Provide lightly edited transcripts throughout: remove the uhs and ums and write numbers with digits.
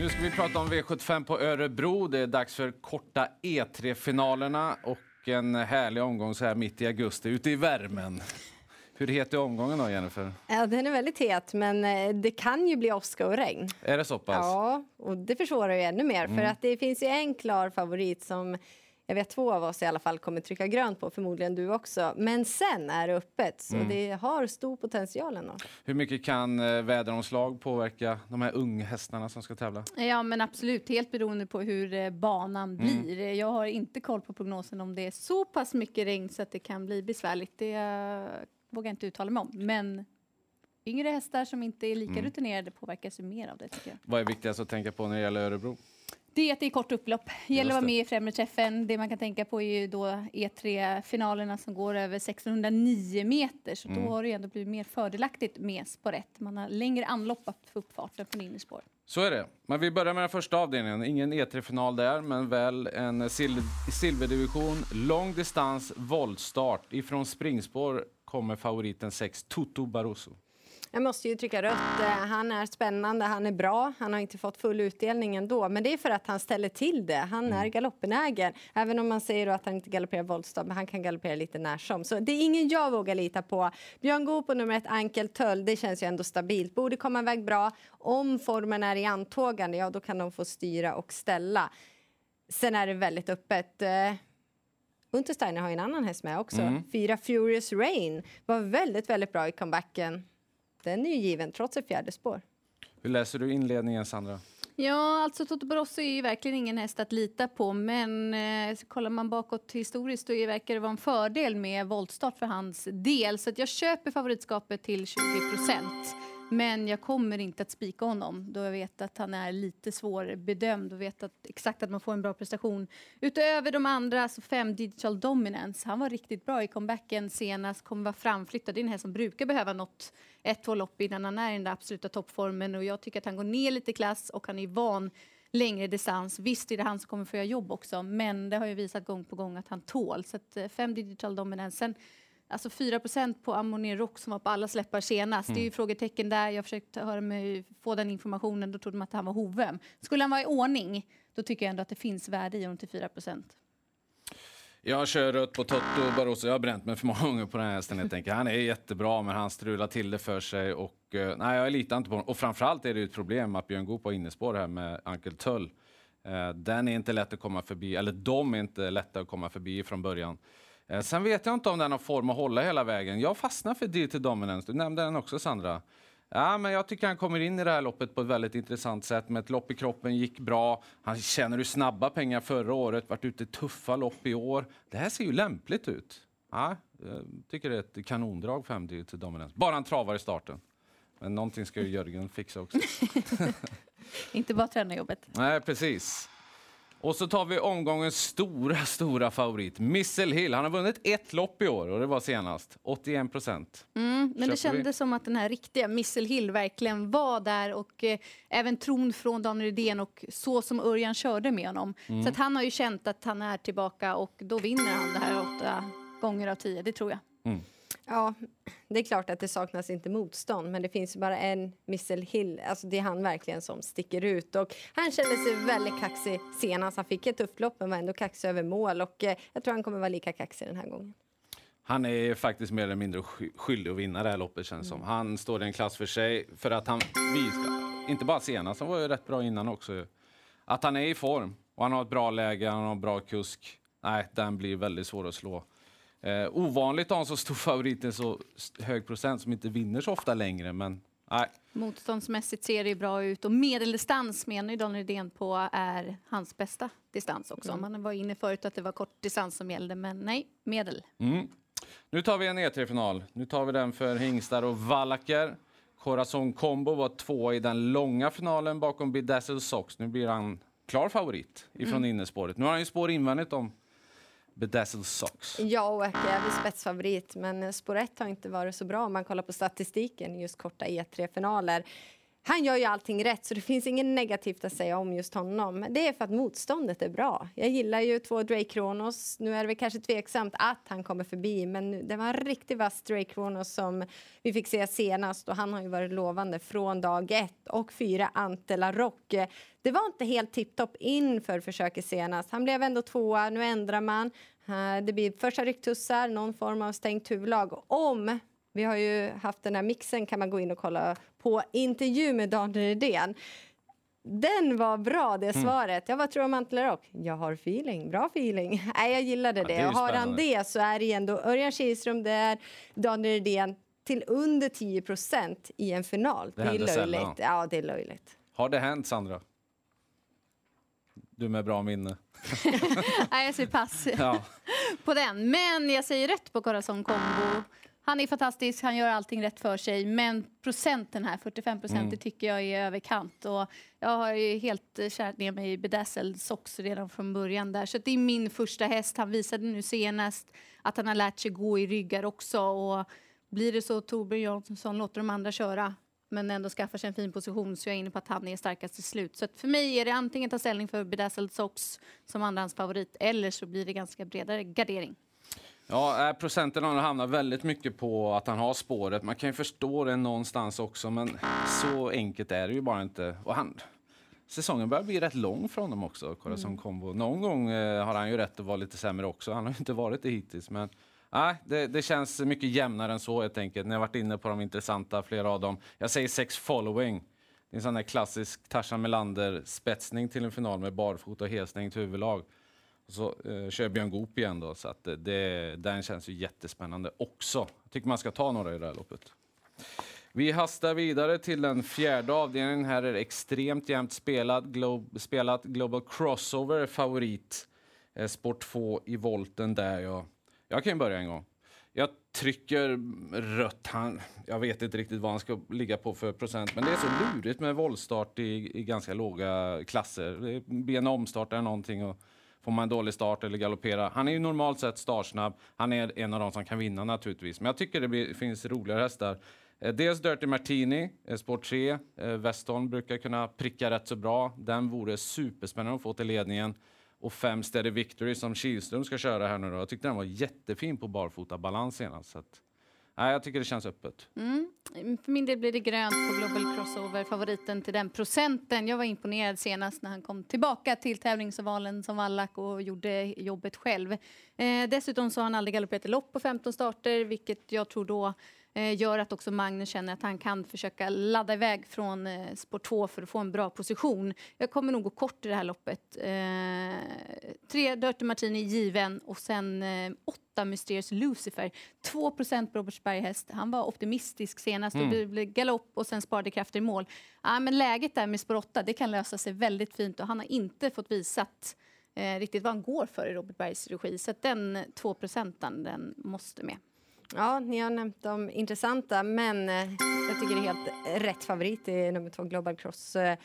Nu ska vi prata om V75 på Örebro. Det är dags för korta E3-finalerna och en härlig omgång så här mitt i augusti ute i värmen. Hur heter omgången då, Jennifer? Ja, den är väldigt het, men det kan ju bli åska och regn. Är det så pass? Ja, och det försvårar ju ännu mer. För att det finns ju en klar favorit som jag vet två av oss i alla fall kommer trycka grönt på. Förmodligen du också. Men sen är det öppet, så det har stor potential ändå. Hur mycket kan väderomslag påverka de här unghästarna som ska tävla? Ja, men absolut. Helt beroende på hur banan blir. Jag har inte koll på prognosen om det är så pass mycket regn så att det kan bli besvärligt. Det vågar inte uttala mig om, men yngre hästar som inte är lika rutinerade påverkas ju mer av det, tycker jag. Vad är viktigast att tänka på när det gäller Örebro? Det är att det är kort upplopp. Det gäller att vara med i främre träffen. Det man kan tänka på är ju då E3-finalerna som går över 1609 meter. Så då har det ändå blivit mer fördelaktigt med spåret. Man har längre anlopp att få upp farten från innerspår. Så är det. Men vi börjar med den första avdelningen. Ingen E3-final där, men väl en silverdivision. Lång distans, voltstart. Ifrån springspår kommer favoriten 6, Toto Barosso. Jag måste ju trycka rött. Han är spännande, han är bra. Han har inte fått full utdelning ändå. Men det är för att han ställer till det. Han är galoppenägen. Även om man säger då att han inte galopperar voltstart, men han kan galoppera lite när som. Så det är ingen jag vågar lita på. Björn Goop på nummer 1, Ankel Töll. Det känns ju ändå stabilt. Borde komma iväg bra. Om formen är i antågande, ja då kan de få styra och ställa. Sen är det väldigt öppet. Untersteiner har ju en annan häst med också. 4, Furious Rain. Var väldigt, väldigt bra i comebacken. Den är ju given trots ett fjärde spår. Hur läser du inledningen, Sandra? Ja, alltså Toto Barosso är ju verkligen ingen häst att lita på. Men kollar man bakåt historiskt då verkar det vara en fördel med voltstart för hans del. Så att jag köper favoritskapet till 20%. Men jag kommer inte att spika honom då jag vet att han är lite svårbedömd och vet att exakt att man får en bra prestation. Utöver de andra så 5 Digital Dominance. Han var riktigt bra i comebacken senast. Kommer vara framflyttad. Det är den här som brukar behöva något 1-2 lopp innan han är i den där absoluta toppformen. Och jag tycker att han går ner lite klass och han är van längre distans. Visst är det han som kommer få göra jobb också. Men det har ju visat gång på gång att han tål. Så att 5 Digital Dominance. Sen, alltså 4% på Amonier Rock som var på alla släppar senast. Det är ju frågetecken där. Jag försökte höra mig få den informationen. Då trodde man att han var hovem. Skulle han vara i ordning, då tycker jag ändå att det finns värde i honom till 4%. Jag kör rött på Toto Barosso. Jag har bränt mig för många gånger på den här hästen helt enkelt. Han är jättebra, men han strular till det för sig. Och, nej, jag litar inte på honom. Och framförallt är det ju ett problem att Björn Goop på innespår här med Ankel Töll. Den är inte lätt att komma förbi. Eller de är inte lätta att komma förbi från början. Sen vet jag inte om den har form att hålla hela vägen. Jag fastnar för Digital Dominance. Du nämnde den också, Sandra. Ja, men jag tycker han kommer in i det här loppet på ett väldigt intressant sätt. Med ett lopp i kroppen gick bra. Han känner ju snabba pengar förra året. Vart ute tuffa lopp i år. Det här ser ju lämpligt ut. Ja, jag tycker det är ett kanondrag för Digital Dominance. Bara han travar i starten. Men någonting ska ju Jörgen fixa också. Inte bara tränarjobbet. Nej, precis. Och så tar vi omgångens stora favorit, Missile Hill. Han har vunnit ett lopp i år och det var senast. 81%. Men det kändes som att den här riktiga Missile Hill verkligen var där. Och även tron från Daniel Rydén och så som Örjan körde med honom. Så att han har ju känt att han är tillbaka och då vinner han det här 8 gånger av 10. Det tror jag. Ja, det är klart att det saknas inte motstånd, men det finns bara en Missile Hill. Alltså det är han verkligen som sticker ut och han kände sig väldigt kaxig senast. Han fick ett tufft lopp men var ändå kaxig över mål och jag tror han kommer vara lika kaxig den här gången. Han är faktiskt mer eller mindre skyldig att vinna det här loppet känns som. Han står i en klass för sig för att han visar, inte bara senast, han var ju rätt bra innan också. Att han är i form och han har ett bra läge, han har en bra kusk. Nej, den blir väldigt svår att slå. Ovanligt att ha en så stor favorit, en så hög procent som inte vinner så ofta längre, men nej. Motståndsmässigt ser det bra ut och medeldistans menar ju Daniel Rydén på är hans bästa distans också. Man var inne förut att det var kort distans som gällde, men nej, medel. Nu tar vi en E3-final. Nu tar vi den för hingstar och vallacker. Corazon Combo var 2 i den långa finalen bakom Bedazzled Socks. Nu blir han klar favorit ifrån innespåret. Nu har han ju spår invändigt om Bedazzled Socks. Ja, och jag är spetsfavorit. Men spår 1 har inte varit så bra om man kollar på statistiken. Just korta E3-finaler. Han gör ju allting rätt, så det finns inget negativt att säga om just honom. Det är för att motståndet är bra. Jag gillar ju 2 Drake-Kronos. Nu är det väl kanske tveksamt att han kommer förbi, men det var en riktigt vass Drake-Kronos som vi fick se senast. Och han har ju varit lovande från dag 1. Och 4 Antela Rock. Det var inte helt tipptopp inför försöket senast. Han blev ändå 2, nu ändrar man. Det blir första rycktussar, någon form av stängt huvudlag. Om... Vi har ju haft den här mixen, kan man gå in och kolla på intervju med Daniel Redén. Den var bra, det svaret. Jag vad tror om Antler Rock? Jag har feeling, bra feeling. Nej, jag gillade det. Och har han det så är det ändå Örjan Kihlström där, Daniel Redén till under 10% i en final. Det är löjligt. Sällan. Ja, det är löjligt. Har det hänt, Sandra? Du med bra minne. Nej, jag ser pass på den. Men jag säger rätt på Corazon Combo. Han är fantastisk, han gör allting rätt för sig. Men procenten här, 45%, det tycker jag är överkant. Och jag har ju helt kärt ner mig i Bedazzled Socks redan från början där. Så det är min första häst. Han visade nu senast att han har lärt sig gå i ryggar också. Och blir det så Torbjörn Jansson låter de andra köra. Men ändå skaffar sig en fin position, så jag är inne på att han är starkast till slut. Så att för mig är det antingen ta ställning för Bedazzled Socks som andrahands favorit. Eller så blir det ganska bredare gardering. Ja, procenten hamnar väldigt mycket på att han har spåret. Man kan ju förstå det någonstans också, men så enkelt är det ju bara inte. Och han, säsongen börjar bli rätt lång för honom också, Corazon Combo. Någon gång har han ju rätt att vara lite sämre också. Han har ju inte varit det hittills, men det känns mycket jämnare än så helt enkelt. Ni har varit inne på de intressanta, flera av dem. Jag säger 6 Following. Det är en sån där klassisk Tarzan Melander-spetsning till en final med barfot och helstängt huvudlag. Så kör Björn Goop igen då, så att den känns ju jättespännande också. Jag tycker man ska ta några i det här loppet. Vi hastar vidare till den fjärde avdelningen. Här är det extremt jämnt spelat. Global Crossover favorit. Sport 2 i volten där. Jag kan ju börja en gång. Jag trycker rött. Jag vet inte riktigt vad han ska ligga på för procent. Men det är så lurigt med voltstart i ganska låga klasser. Det blir en omstart eller någonting och... Får man en dålig start eller galoppera. Han är ju normalt sett startsnabb. Han är en av de som kan vinna naturligtvis. Men jag tycker det finns roligare hästar. Dels Dirty Martini, sport 3. Westholm brukar kunna pricka rätt så bra. Den vore superspännande att få till ledningen. Och 5 Steady Victory som Kihlström ska köra här nu då. Jag tyckte den var jättefin på barfota balans senast. Så att, jag tycker det känns öppet. För min del blir det grönt på Global Crossover. Favoriten till den procenten. Jag var imponerad senast när han kom tillbaka till tävlingsvalen som vallack och gjorde jobbet själv. Dessutom så har han aldrig galopperat i lopp på 15 starter. Vilket jag tror då gör att också Magnus känner att han kan försöka ladda iväg från sport 2 för att få en bra position. Jag kommer nog gå kort i det här loppet. 3 Dirty Martini given och sen 8 Mysterious Lucifer. 2% på Robertsberg häst. Han var optimistisk senast och det blev galopp och sen sparade krafter i mål. Ja, men läget där med sport 8, det kan lösa sig väldigt fint och han har inte fått visat riktigt vad han går för i Robert Bergs regi. Så att den 2%, den måste med. Ja, ni har nämnt de intressanta, men jag tycker det är helt rätt favorit i nummer 2 Global Crossover.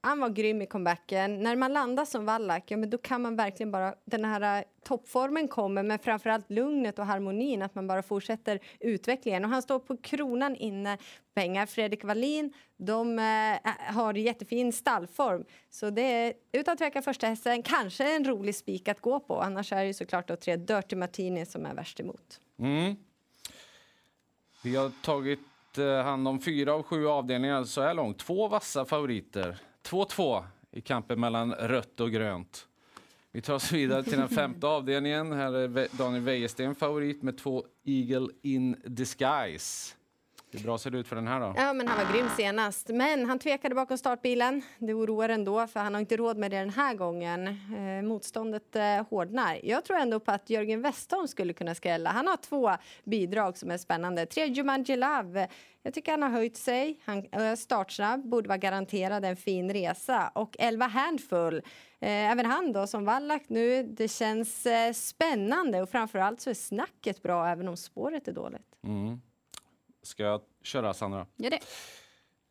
Han var grym i comebacken. När man landar som vallack, men då kan man verkligen bara... Den här toppformen kommer, men framförallt lugnet och harmonin. Att man bara fortsätter utvecklingen. Och han står på kronan inne pengar. Fredrik Wallin, de har jättefin stallform. Så det är utan tvekan första hästen. Kanske en rolig spik att gå på. Annars är det ju såklart då 3 Dirty Martini som är värst emot. Vi har tagit hand om 4 av 7 avdelningar så här långt. 2 vassa favoriter. 2-2 i kampen mellan rött och grönt. Vi tar oss vidare till den femte avdelningen. Här är Daniel Wäjersten favorit med 2 Eagle in Disguise. Hur bra ser det ut för den här då? Ja, men han var grym senast. Men han tvekade bakom startbilen. Det oroar ändå, för han har inte råd med det den här gången. Motståndet hårdnar. Jag tror ändå på att Jörgen Westholm skulle kunna skrälla. Han har 2 bidrag som är spännande. 3 Jumanji Love. Jag tycker han har höjt sig. Han startsnabb. Borde vara garanterad en fin resa. Och 11 Handful. Även han då som vallack nu. Det känns spännande. Och framförallt så är snacket bra även om spåret är dåligt. Ska jag köra, Sandra? Gör det.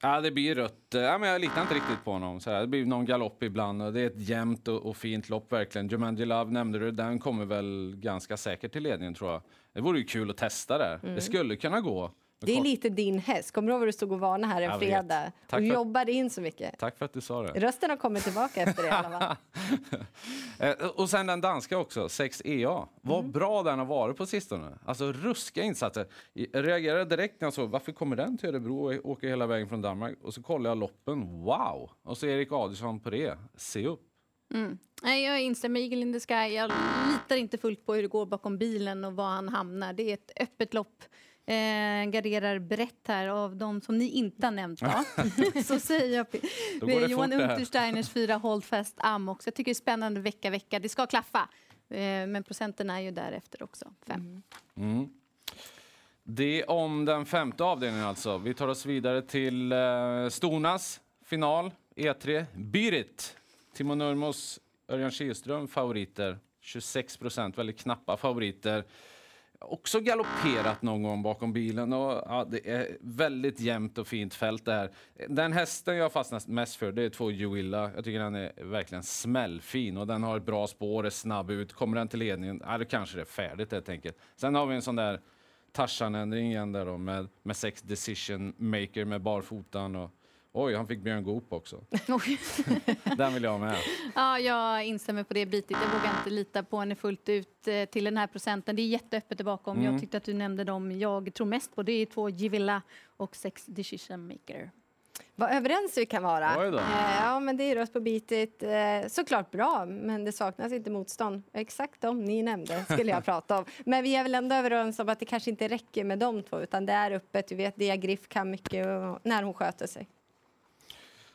Ja, det blir rött. Ja, men jag litar inte riktigt på honom. Så här, det blir någon galopp ibland. Och det är ett jämnt och fint lopp verkligen. Jumanji Love nämnde du. Den kommer väl ganska säkert till ledningen tror jag. Det vore ju kul att testa det. Det skulle kunna gå. Det är lite din häst. Kommer du ihåg vad du stod och varnade här en fredag? Och jobbade in så mycket. Tack för att du sa det. Rösten har kommit tillbaka efter det i alla fall. Och sen den danska också, 6EA. Vad bra den har varit på sistone. Alltså ruska insatser. Jag reagerade direkt när jag såg, varför kommer den till Örebro och åker hela vägen från Danmark? Och så kollade jag loppen, wow! Och så Erik Adielsson på det, se upp. Mm. Nej, jag instämmer i Eagle in the Sky. Jag litar inte fullt på hur det går bakom bilen och var han hamnar. Det är ett öppet lopp. Garderar brett här av de som ni inte har nämnt. Så säger jag Johan Untersteiners 4 Holdfast Am också. Jag tycker det är spännande vecka. Det ska klaffa. Men procenten är ju därefter också. 5. Mm. Det är om den 5:e avdelningen alltså. Vi tar oss vidare till Stornas final. E3. Byrit. Timo Nurmos, Örjan Kihlström, favoriter. 26%, väldigt knappa favoriter. Också galopperat någon gång bakom bilen. Och, ja, det är väldigt jämnt och fint fält där. Den hästen jag fastnat mest för, det är 2 Givilla. Jag tycker den är verkligen smällfin. Och den har ett bra spår, är snabb ut. Kommer den till ledningen, ja, det kanske är färdigt helt enkelt. Sen har vi en sån där Tarzan-ändring igen där då, med 6 Decision Maker med barfotan och... Oj, han fick Björn Goop också. Den vill jag ha med. Ja, jag instämmer på det bitet. Jag vågar inte lita på henne fullt ut till den här procenten. Det är jätteöppet bakom. Jag tyckte att du nämnde dem. Jag tror mest på det är 2 Givilla och 6 Decision Maker. Vad överens vi kan vara. Ja, men det är röst på bitet. Såklart bra, men det saknas inte motstånd. Exakt om ni nämnde skulle jag prata om. Men vi är väl ändå överens om att det kanske inte räcker med de två. Utan det är öppet. Du vet, det är Griff kan mycket när hon sköter sig.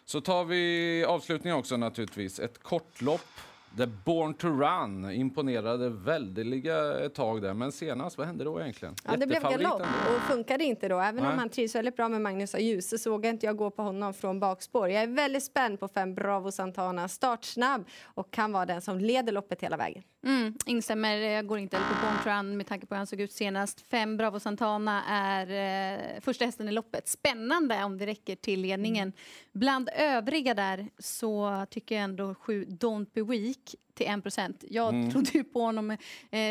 Så tar vi avslutningen också naturligtvis. Ett kortlopp. The Born to Run imponerade väldeliga tag där. Men senast, vad hände då egentligen? Ja, det blev galopp och funkade inte då. Även om han trivs väldigt bra med Magnus och ljus så såg inte jag gå på honom från bakspår. Jag är väldigt spänd på 5 Bravo Santana. Startsnabb och kan vara den som leder loppet hela vägen. Instämmer, jag går inte på Born to Run med tanke på hur han såg ut senast. 5 Bravo Santana är första hästen i loppet. Spännande om det räcker till ledningen. Bland övriga där så tycker jag ändå 7 Don't be Weak till 1%. Jag trodde ju på honom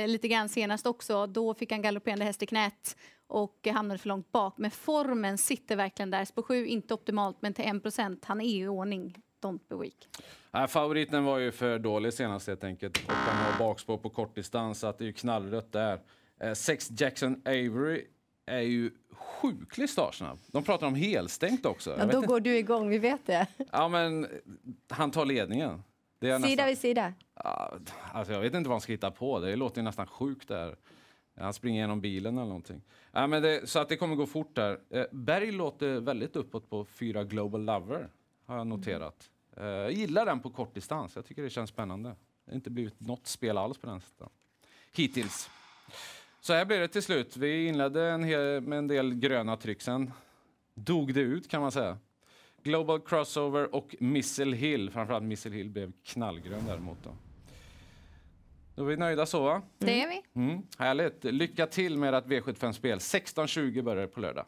lite grann senast också. Då fick han galopperande häst i knät och hamnade för långt bak. Men formen sitter verkligen där. På 7 inte optimalt, men till 1%. Han är i ordning. Don't be weak. Favoriten var ju för dålig senast helt enkelt. Och han har bakspår på kort distans så att det är ju knallrött där. 6 Jackson Avery är ju sjuklig startsnabb. De pratar om helstängt också. Ja, då går du igång, vi vet det. Ja, men han tar ledningen. Sida nästan, vid sida. Alltså jag vet inte vad han ska hitta på. Det låter ju nästan sjukt där. Han springer genom bilen eller någonting. Men så att det kommer gå fort där. Berg låter väldigt uppåt på 4 Global Lover. Har jag noterat. Jag gillar den på kort distans. Jag tycker det känns spännande. Det har inte blivit något spel alls på den sidan hittills. Så här blir det till slut. Vi inledde med en del gröna tryck. Sen dog det ut kan man säga. Global Crossover och Missile Hill. Framförallt Missile Hill blev knallgrön däremot då. Då är vi nöjda så va? Det är vi. Härligt. Lycka till med ert V75-spel. 16:20 börjar på lördag.